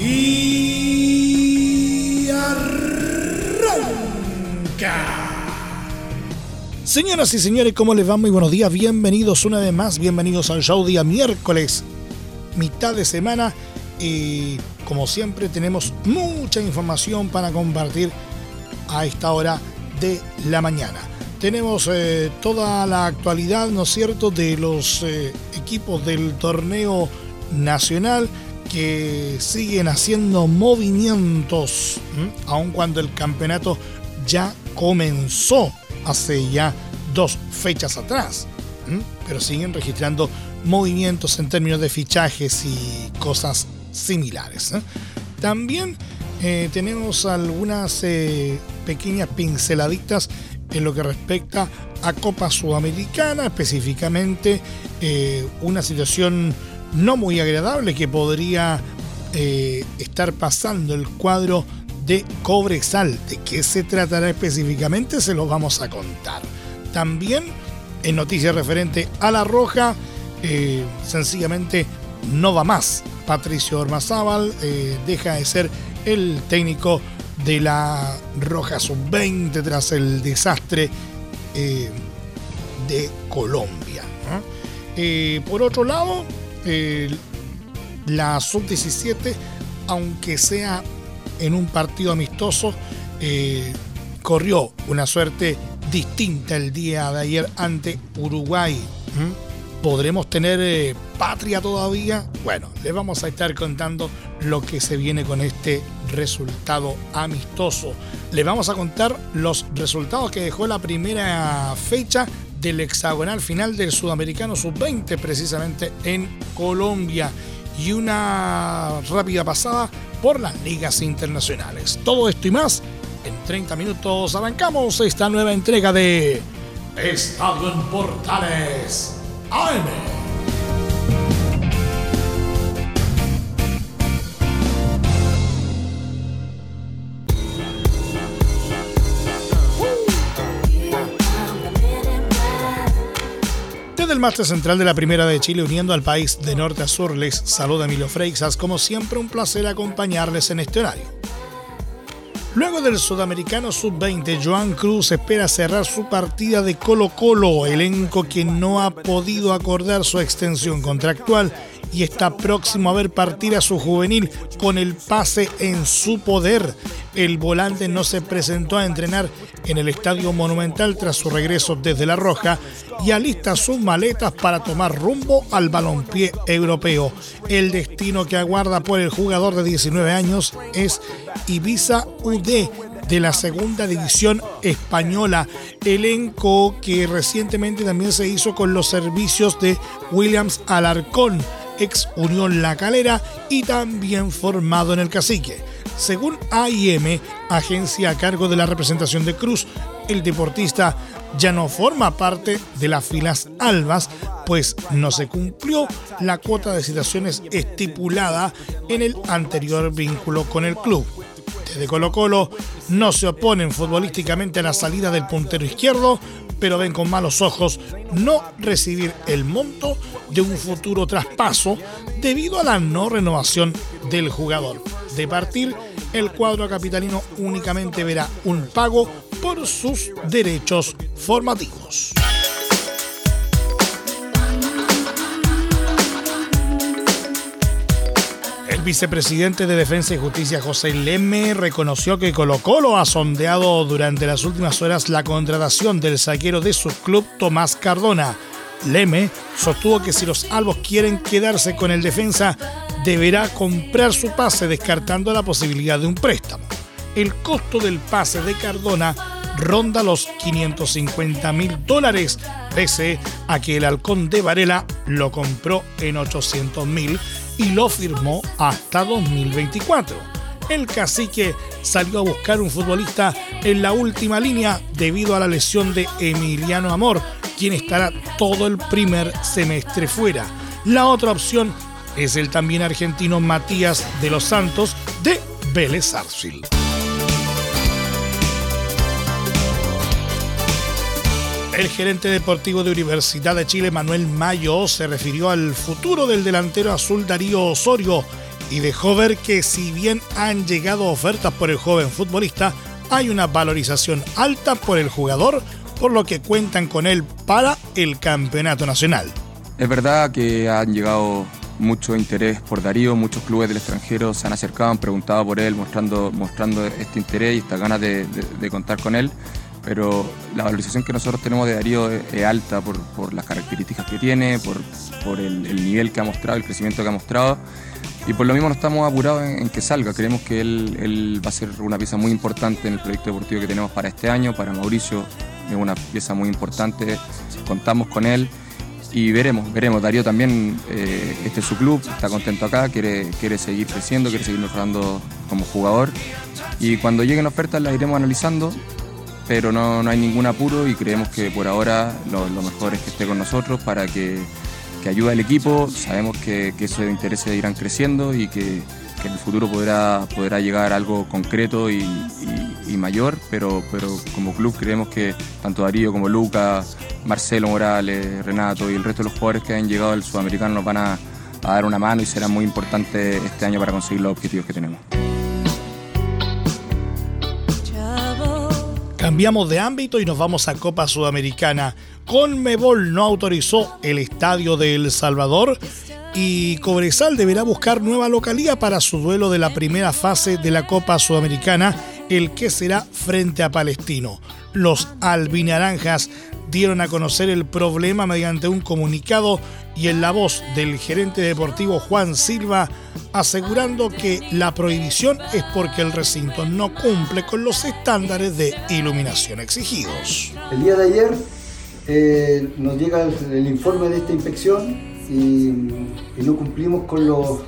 Y arranca. Señoras y señores, ¿cómo les va? Muy buenos días, bienvenidos una vez más, bienvenidos al show día miércoles, mitad de semana, y como siempre tenemos mucha información para compartir a esta hora de la mañana. Tenemos toda la actualidad, ¿no es cierto?, de los equipos del torneo nacional que siguen haciendo movimientos, aun cuando el campeonato ya comenzó hace ya 2 fechas atrás, pero siguen registrando movimientos en términos de fichajes y cosas similares. También tenemos algunas pequeñas pinceladitas en lo que respecta a Copa Sudamericana, específicamente una situación no muy agradable que podría estar pasando el cuadro de Cobresal. ¿De qué se tratará específicamente? Se lo vamos a contar. También en noticias referente a La Roja, sencillamente no va más. Patricio Ormazábal deja de ser el técnico de La Roja Sub-20 tras el desastre de Colombia, ¿no? Por otro lado, la Sub-17, aunque sea en un partido amistoso, corrió una suerte distinta el día de ayer ante Uruguay. ¿Podremos tener patria todavía? Bueno, les vamos a estar contando lo que se viene con este resultado amistoso. Les vamos a contar los resultados que dejó la primera fecha del hexagonal final del Sudamericano Sub-20, precisamente en Colombia, y una rápida pasada por las ligas internacionales. Todo esto y más, en 30 minutos arrancamos esta nueva entrega de Estadio en Portales AM. El máster central de la Primera de Chile, uniendo al país de norte a sur, les saluda Emilio Freixas. Como siempre, un placer acompañarles en este horario. Luego del Sudamericano Sub-20, Joan Cruz espera cerrar su partida de Colo-Colo, elenco que no ha podido acordar su extensión contractual y está próximo a ver partir a su juvenil con el pase en su poder. El volante no se presentó a entrenar en el Estadio Monumental tras su regreso desde La Roja y alista sus maletas para tomar rumbo al balompié europeo. El destino que aguarda por el jugador de 19 años es Ibiza UD de la segunda división española, elenco que recientemente también se hizo con los servicios de Williams Alarcón, ex Unión La Calera y también formado en el Cacique. Según AIM, agencia a cargo de la representación de Cruz, el deportista ya no forma parte de las filas albas, pues no se cumplió la cuota de citaciones estipulada en el anterior vínculo con el club. Desde Colo-Colo no se oponen futbolísticamente a la salida del puntero izquierdo, pero ven con malos ojos no recibir el monto de un futuro traspaso debido a la no renovación del jugador. De partir, el cuadro capitalino únicamente verá un pago por sus derechos formativos. El vicepresidente de Defensa y Justicia, José Leme, reconoció que Colo-Colo ha sondeado durante las últimas horas la contratación del zaguero de su club, Tomás Cardona. Leme sostuvo que si los albos quieren quedarse con el defensa, deberá comprar su pase, descartando la posibilidad de un préstamo. El costo del pase de Cardona ronda los $550,000, pese a que el halcón de Varela lo compró en $800,000 y lo firmó hasta 2024. el Cacique salió a buscar un futbolista en la última línea debido a la lesión de Emiliano Amor, quien estará todo el primer semestre fuera. La otra opción es el también argentino Matías de los Santos de Vélez Sarsfield. El gerente deportivo de Universidad de Chile, Manuel Mayo, se refirió al futuro del delantero azul Darío Osorio y dejó ver que si bien han llegado ofertas por el joven futbolista, hay una valorización alta por el jugador, por lo que cuentan con él para el campeonato nacional. Es verdad que han llegado mucho interés por Darío, muchos clubes del extranjero se han acercado, han preguntado por él, mostrando este interés y estas ganas de contar con él. Pero la valorización que nosotros tenemos de Darío es alta por las características que tiene, por el nivel que ha mostrado, el crecimiento que ha mostrado. Y por lo mismo no estamos apurados en que salga. Creemos que él va a ser una pieza muy importante en el proyecto deportivo que tenemos para este año. Para Mauricio es una pieza muy importante, contamos con él y veremos. Darío también, este es su club, está contento acá, quiere seguir creciendo, quiere seguir mejorando como jugador. Y cuando lleguen ofertas las iremos analizando, pero no hay ningún apuro y creemos que por ahora lo mejor es que esté con nosotros para que ayude al equipo. Sabemos que esos intereses irán creciendo y que en el futuro podrá llegar algo concreto y mayor, pero como club creemos que tanto Darío como Luca, Marcelo Morales, Renato y el resto de los jugadores que han llegado al Sudamericano nos van a dar una mano y será muy importante este año para conseguir los objetivos que tenemos. Cambiamos de ámbito y nos vamos a Copa Sudamericana. CONMEBOL no autorizó el estadio de El Salvador y Cobresal deberá buscar nueva localía para su duelo de la primera fase de la Copa Sudamericana, el que será frente a Palestino. Los albinaranjas dieron a conocer el problema mediante un comunicado y en la voz del gerente deportivo Juan Silva, asegurando que la prohibición es porque el recinto no cumple con los estándares de iluminación exigidos. El día de ayer nos llega el informe de esta inspección y no cumplimos con lo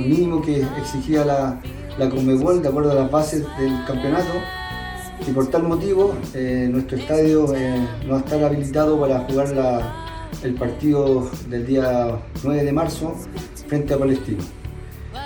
mínimo que exigía la CONMEBOL de acuerdo a las bases del campeonato y por tal motivo nuestro estadio no va a estar habilitado para jugar el partido del día 9 de marzo frente a Palestino.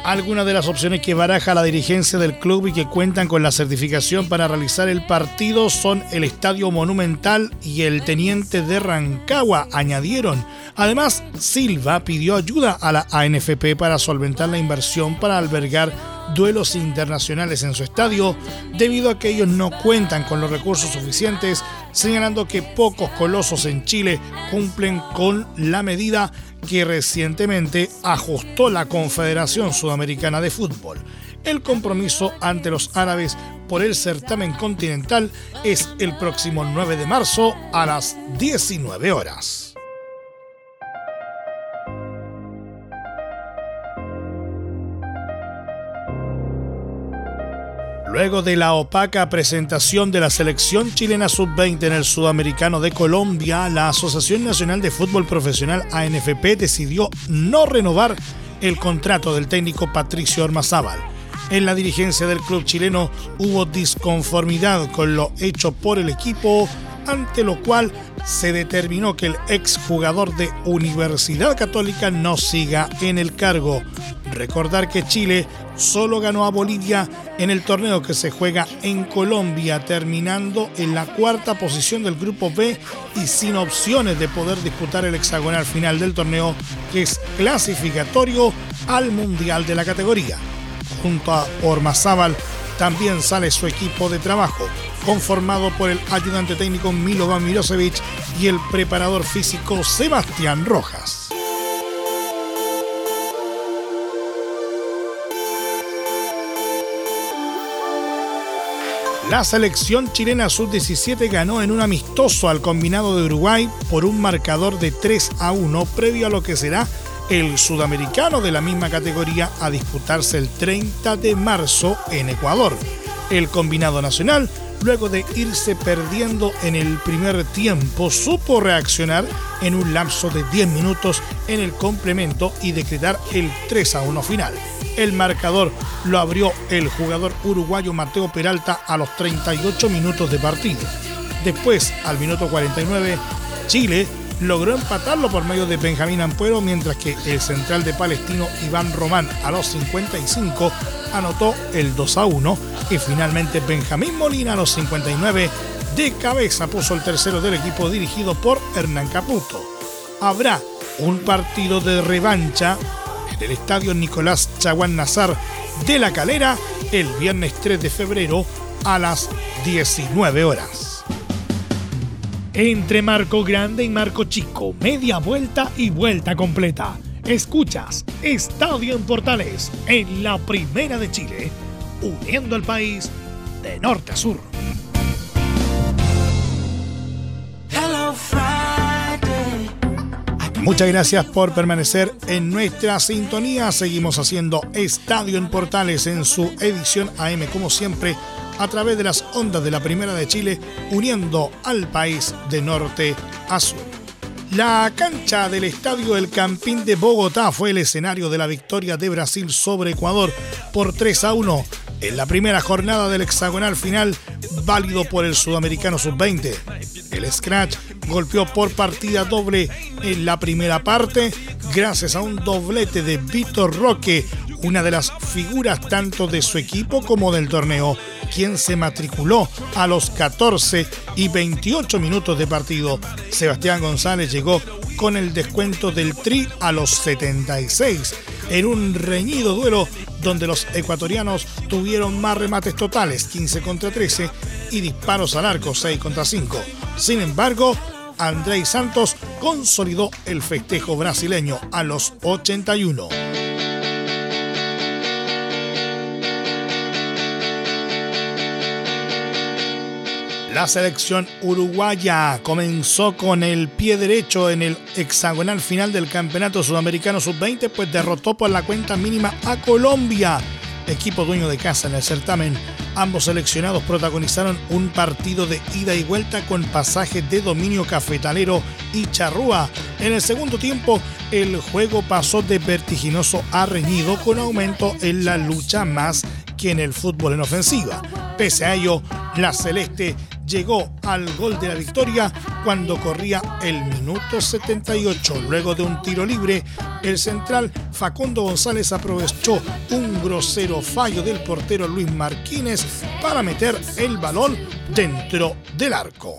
Algunas de las opciones que baraja la dirigencia del club y que cuentan con la certificación para realizar el partido son el Estadio Monumental y el Teniente de Rancagua, añadieron. Además, Silva pidió ayuda a la ANFP para solventar la inversión para albergar duelos internacionales en su estadio, debido a que ellos no cuentan con los recursos suficientes, señalando que pocos colosos en Chile cumplen con la medida que recientemente ajustó la Confederación Sudamericana de Fútbol. El compromiso ante los árabes por el certamen continental es el próximo 9 de marzo a las 19 horas. Luego de la opaca presentación de la selección chilena sub-20 en el Sudamericano de Colombia, la Asociación Nacional de Fútbol Profesional ANFP decidió no renovar el contrato del técnico Patricio Ormazábal. En la dirigencia del club chileno hubo disconformidad con lo hecho por el equipo, ante lo cual se determinó que el exjugador de Universidad Católica no siga en el cargo. Recordar que Chile solo ganó a Bolivia en el torneo que se juega en Colombia, terminando en la cuarta posición del grupo B y sin opciones de poder disputar el hexagonal final del torneo, que es clasificatorio al Mundial de la categoría. Junto a Ormazábal también sale su equipo de trabajo, conformado por el ayudante técnico Milovan Mirosevic y el preparador físico Sebastián Rojas. La selección chilena sub-17 ganó en un amistoso al combinado de Uruguay por un marcador de 3-1 previo a lo que será el sudamericano de la misma categoría a disputarse el 30 de marzo en Ecuador. El combinado nacional, luego de irse perdiendo en el primer tiempo, supo reaccionar en un lapso de 10 minutos en el complemento y decretar el 3-1 final. el marcador. Lo abrió el jugador uruguayo Mateo Peralta a los 38 minutos de partido. Después, al minuto 49, Chile logró empatarlo por medio de Benjamín Ampuero, mientras que el central de Palestino Iván Román a los 55 anotó el 2-1 y finalmente Benjamín Molina a los 59 de cabeza puso el tercero del equipo dirigido por Hernán Caputo. Habrá un partido de revancha en el estadio Nicolás Chaguán Nazar de La Calera el viernes 3 de febrero a las 19 horas. Entre marco grande y marco chico, media vuelta y vuelta completa. Escuchas Estadio en Portales, en la Primera de Chile, uniendo al país de norte a sur. Muchas gracias por permanecer en nuestra sintonía. Seguimos haciendo Estadio en Portales en su edición AM, como siempre, a través de las ondas de la Primera de Chile, uniendo al país de norte a sur. La cancha del Estadio El Campín de Bogotá fue el escenario de la victoria de Brasil sobre Ecuador por 3-1 en la primera jornada del hexagonal final, válido por el sudamericano sub-20. El Scratch golpeó por partida doble en la primera parte, gracias a un doblete de Vitor Roque, una de las figuras tanto de su equipo como del torneo, quien se matriculó a los 14 y 28 minutos de partido. Sebastián González llegó con el descuento del tri a los 76, en un reñido duelo donde los ecuatorianos tuvieron más remates totales, 15 contra 13, y disparos al arco, 6 contra 5. Sin embargo, Andrés Santos consolidó el festejo brasileño a los 81. La selección uruguaya comenzó con el pie derecho en el hexagonal final del Campeonato Sudamericano Sub-20, pues derrotó por la cuenta mínima a Colombia, equipo dueño de casa en el certamen. Ambos seleccionados protagonizaron un partido de ida y vuelta con pasajes de dominio cafetalero y charrúa. En el segundo tiempo, el juego pasó de vertiginoso a reñido, con aumento en la lucha más que en el fútbol en ofensiva. Pese a ello, la celeste llegó al gol de la victoria cuando corría el minuto 78. Luego de un tiro libre, el central Facundo González aprovechó un grosero fallo del portero Luis Marquínez para meter el balón dentro del arco.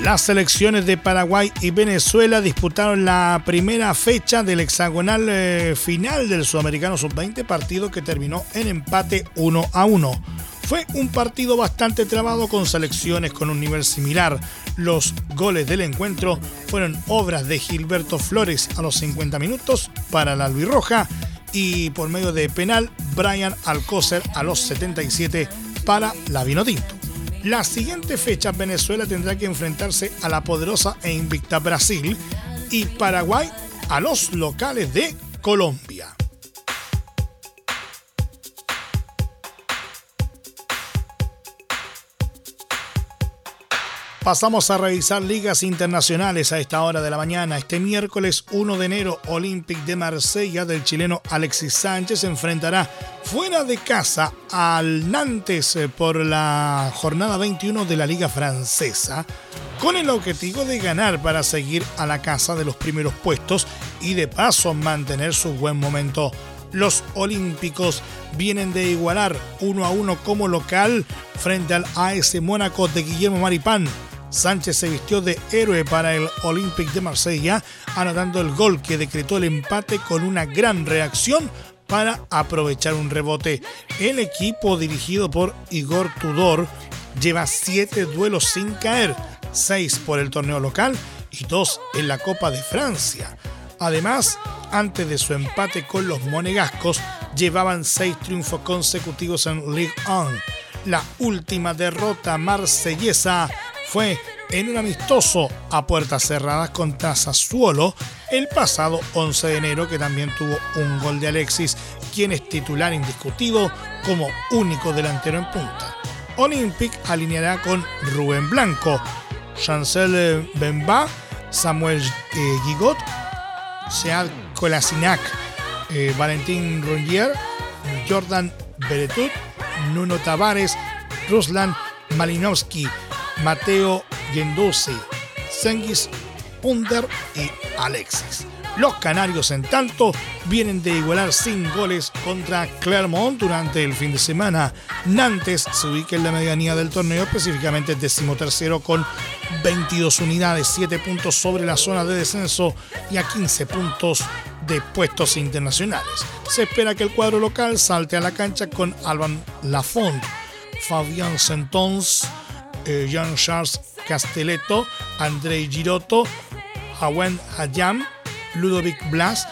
Las selecciones de Paraguay y Venezuela disputaron la primera fecha del hexagonal final del Sudamericano Sub-20, partido que terminó en empate 1-1. Fue un partido bastante trabado, con selecciones con un nivel similar. Los goles del encuentro fueron obras de Gilberto Flores a los 50 minutos para la albirroja y por medio de penal Brian Alcócer a los 77 para la Vinotinto. La siguiente fecha, Venezuela tendrá que enfrentarse a la poderosa e invicta Brasil y Paraguay a los locales de Colombia. Pasamos a revisar ligas internacionales a esta hora de la mañana. Este miércoles 1 de enero, Olympique de Marsella del chileno Alexis Sánchez se enfrentará fuera de casa al Nantes por la jornada 21 de la Liga Francesa, con el objetivo de ganar para seguir a la casa de los primeros puestos y de paso mantener su buen momento. Los olímpicos vienen de igualar 1-1 como local frente al AS Mónaco de Guillermo Maripán. Sánchez se vistió de héroe para el Olympique de Marsella, anotando el gol que decretó el empate con una gran reacción para aprovechar un rebote. El equipo dirigido por Igor Tudor lleva 7 duelos sin caer, 6 por el torneo local y 2 en la Copa de Francia. Además, antes de su empate con los monegascos, llevaban 6 triunfos consecutivos en Ligue 1. La última derrota marsellesa fue en un amistoso a puertas cerradas contra Sassuolo el pasado 11 de enero, que también tuvo un gol de Alexis, quien es titular indiscutido como único delantero en punta. Olympique alineará con Rubén Blanco, Chancel Bemba, Samuel Gigot, Sead Kolasinac, Valentín Rongier, Jordan Beretut, Nuno Tavares, Ruslan Malinowski, Mateo Yendose, Cengiz Punder y Alexis. Los canarios, en tanto, vienen de igualar 5 goles contra Clermont durante el fin de semana. Nantes se ubica en la medianía del torneo, específicamente 13º con 22 unidades, 7 puntos sobre la zona de descenso y a 15 puntos de puestos internacionales. Se espera que el cuadro local salte a la cancha con Alban Lafont, Fabián Sentons, Jean-Charles Castelletto, Andrei Girotto, Hawen Hayam, Ludovic Blas,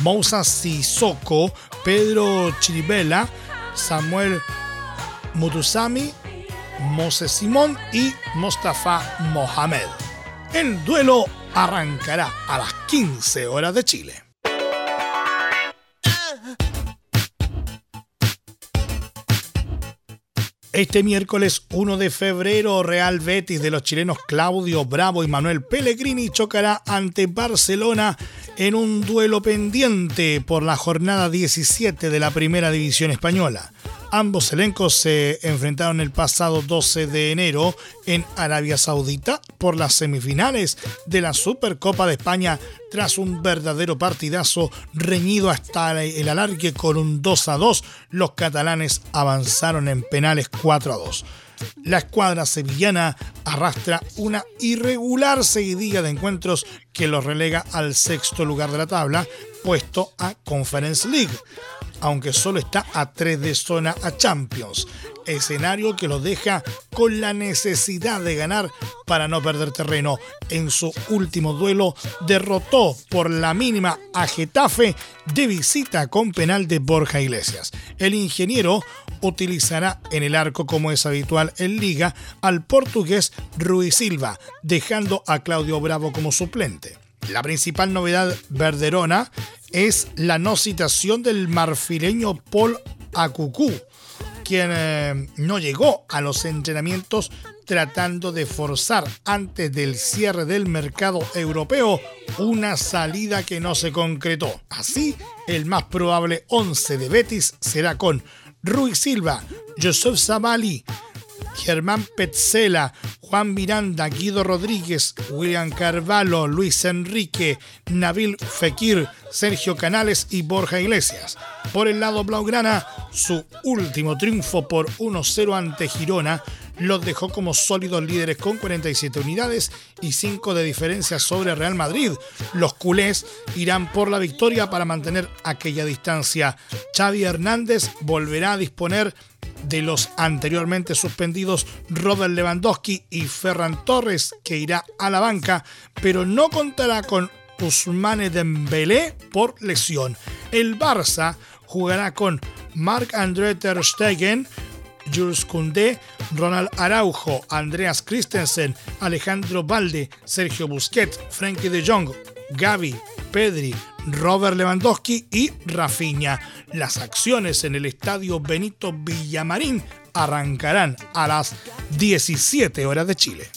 Moussa Sissoko, Pedro Chiribella, Samuel Mutusami, Moses Simón y Mostafa Mohamed. El duelo arrancará a las 15 horas de Chile. Este miércoles 1 de febrero, Real Betis de los chilenos Claudio Bravo y Manuel Pellegrini chocará ante Barcelona en un duelo pendiente por la jornada 17 de la Primera División Española. Ambos elencos se enfrentaron el pasado 12 de enero en Arabia Saudita por las semifinales de la Supercopa de España tras un verdadero partidazo reñido hasta el alargue con un 2-2. Los catalanes avanzaron en penales 4-2. La escuadra sevillana arrastra una irregular seguidilla de encuentros que los relega al 6º lugar de la tabla, puesto a Conference League, aunque solo está a 3 de zona a Champions, escenario que los deja con la necesidad de ganar para no perder terreno. En su último duelo derrotó por la mínima a Getafe de visita con penal de Borja Iglesias. El ingeniero utilizará en el arco, como es habitual en Liga, al portugués Rui Silva, dejando a Claudio Bravo como suplente. La principal novedad verderona es la no citación del marfileño Paul Acucú, quien no llegó a los entrenamientos tratando de forzar antes del cierre del mercado europeo una salida que no se concretó. Así, el más probable 11 de Betis será con Rui Silva, Josef Sabali, Germán Petzela, Juan Miranda, Guido Rodríguez, William Carvalho, Luis Enrique, Nabil Fekir, Sergio Canales y Borja Iglesias. Por el lado blaugrana, su último triunfo por 1-0 ante Girona los dejó como sólidos líderes con 47 unidades y 5 de diferencia sobre Real Madrid. Los culés irán por la victoria para mantener aquella distancia. Xavi Hernández volverá a disponer de los anteriormente suspendidos Robert Lewandowski y Ferran Torres, que irá a la banca, pero no contará con Ousmane Dembélé por lesión. El Barça jugará con Marc-André ter Stegen, Jules Koundé, Ronald Araujo, Andreas Christensen, Alejandro Valde, Sergio Busquets, Frenkie de Jong, Gavi, Pedri, Robert Lewandowski y Rafinha. Las acciones en el Estadio Benito Villamarín arrancarán a las 17 horas de Chile.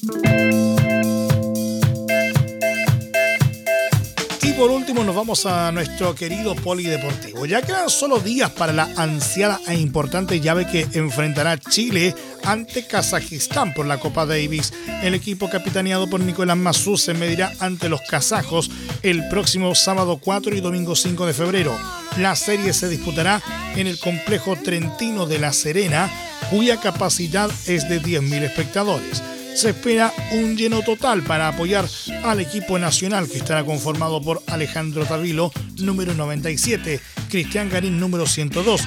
Y por último nos vamos a nuestro querido polideportivo. Ya quedan solo días para la ansiada e importante llave que enfrentará Chile ante Kazajistán por la Copa Davis. El equipo capitaneado por Nicolás Massú se medirá ante los kazajos el próximo sábado 4 y domingo 5 de febrero. La serie se disputará en el complejo Trentino de La Serena, cuya capacidad es de 10.000 espectadores. Se espera un lleno total para apoyar al equipo nacional, que estará conformado por Alejandro Tavilo, número 97, Cristian Garín, número 102,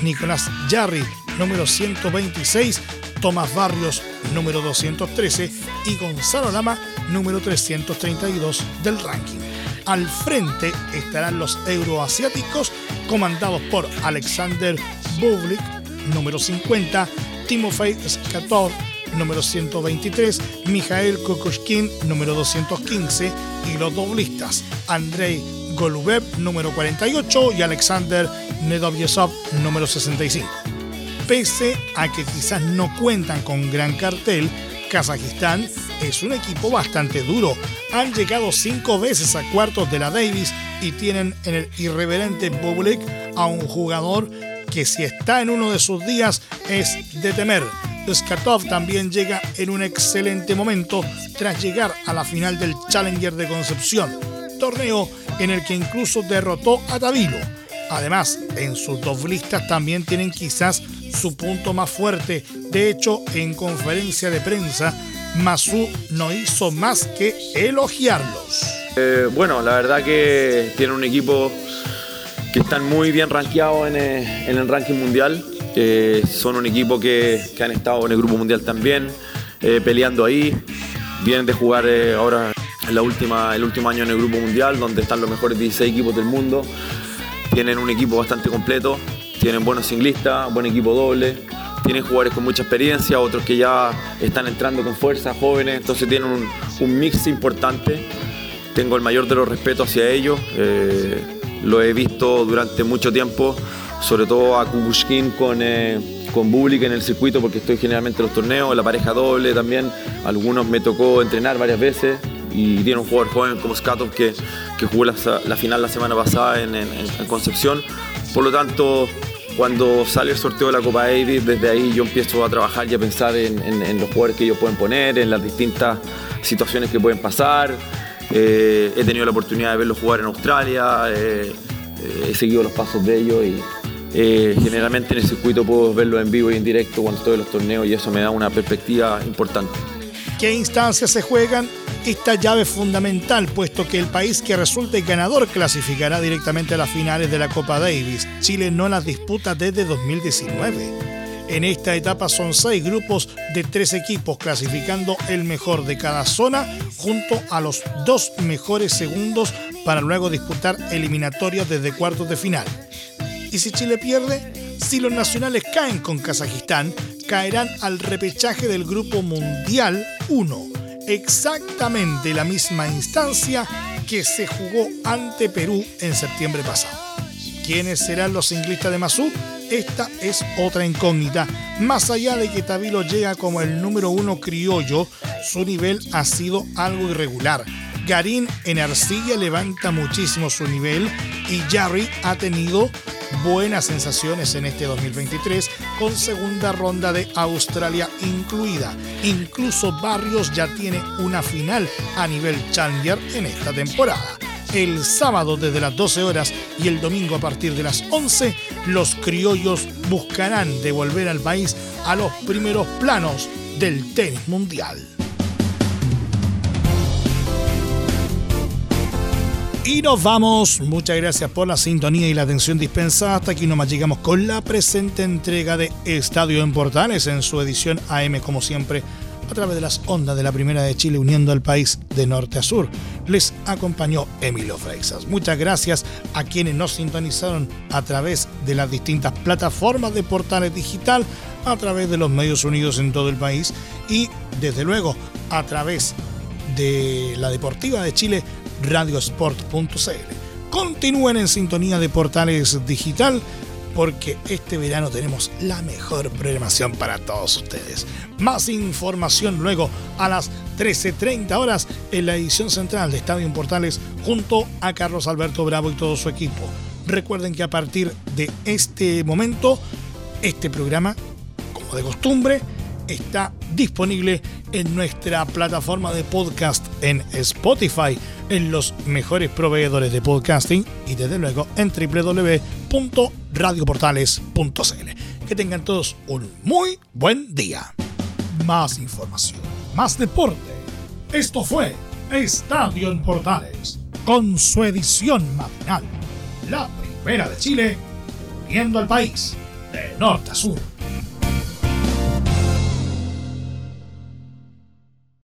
Nicolás Yarri, número 126, Tomás Barrios, número 213 y Gonzalo Lama, número 332 del ranking. Al frente estarán los euroasiáticos, comandados por Alexander Bublik, número 50, Timofey Skatov, número 123, Mijael Kukushkin, número 215, y los doblistas Andrei Golubev, número 48, y Alexander Nedovyesov, número 65. Pese a que quizás no cuentan con gran cartel, Kazajistán es un equipo bastante duro. Han llegado 5 veces a cuartos de la Davis y tienen en el irreverente Bublik a un jugador que, si está en uno de sus días, es de temer. Skatov también llega en un excelente momento tras llegar a la final del Challenger de Concepción, torneo en el que incluso derrotó a Tavilo. Además, en sus doblistas también tienen quizás su punto más fuerte. De hecho, en conferencia de prensa, Massú no hizo más que elogiarlos. Bueno, la verdad que tiene un equipo que están muy bien rankeados en el ranking mundial. Son un equipo que han estado en el Grupo Mundial también, peleando ahí. Vienen de jugar ahora el último año en el Grupo Mundial, donde están los mejores 16 equipos del mundo. Tienen un equipo bastante completo, tienen buenos singlistas, buen equipo doble. Tienen jugadores con mucha experiencia, otros que ya están entrando con fuerza, jóvenes. Entonces tienen un mix importante. Tengo el mayor de los respetos hacia ellos. Lo he visto durante mucho tiempo, sobre todo a Kukushkin con Bublik en el circuito, porque estoy generalmente en los torneos, la pareja doble también. Algunos me tocó entrenar varias veces y tiene un jugador joven como Skatov que jugó la final la semana pasada en Concepción. Por lo tanto, cuando sale el sorteo de la Copa Davis, desde ahí yo empiezo a trabajar y a pensar en los jugadores que ellos pueden poner, en las distintas situaciones que pueden pasar. He tenido la oportunidad de verlos jugar en Australia, he seguido los pasos de ellos y generalmente en el circuito puedo verlos en vivo y en directo cuando estoy en los torneos, y eso me da una perspectiva importante. ¿Qué instancias se juegan? Esta llave es fundamental, puesto que el país que resulte ganador clasificará directamente a las finales de la Copa Davis. Chile no las disputa desde 2019. En esta etapa son 6 grupos de 3 equipos, clasificando el mejor de cada zona junto a los 2 mejores segundos para luego disputar eliminatorias desde cuartos de final. Y si Chile pierde, si los nacionales caen con Kazajistán, caerán al repechaje del Grupo Mundial 1, exactamente la misma instancia que se jugó ante Perú en septiembre pasado. ¿Quiénes serán los singlistas de Massú? Esta es otra incógnita. Más allá de que Tavilo llega como el número 1 criollo, su nivel ha sido algo irregular. Garín en arcilla levanta muchísimo su nivel y Jarry ha tenido buenas sensaciones en este 2023, con segunda ronda de Australia incluida. Incluso Barrios ya tiene una final a nivel Challenger en esta temporada. El sábado desde las 12 horas y el domingo a partir de las 11, los criollos buscarán devolver al país a los primeros planos del tenis mundial. Y nos vamos. Muchas gracias por la sintonía y la atención dispensada. Hasta aquí nomás llegamos con la presente entrega de Estadio en Portales en su edición AM, como siempre, a través de las ondas de la Primera de Chile, uniendo al país de norte a sur. Les acompañó Emilio Freixas. Muchas gracias a quienes nos sintonizaron a través de las distintas plataformas de Portales Digital, a través de los medios unidos en todo el país y, desde luego, a través de la Deportiva de Chile, radiosport.cl. Continúen en sintonía de Portales Digital, porque este verano tenemos la mejor programación para todos ustedes. Más información luego a las 13:30 horas en la edición central de Estadio en Portales junto a Carlos Alberto Bravo y todo su equipo. Recuerden que a partir de este momento, este programa, como de costumbre, está disponible en nuestra plataforma de podcast en Spotify, en los mejores proveedores de podcasting y, desde luego, en www.radioportales.cl. Que tengan todos un muy buen día. Más información, más deporte. Esto fue Estadio en Portales, con su edición matinal. La Primera de Chile, uniendo al país de norte a sur.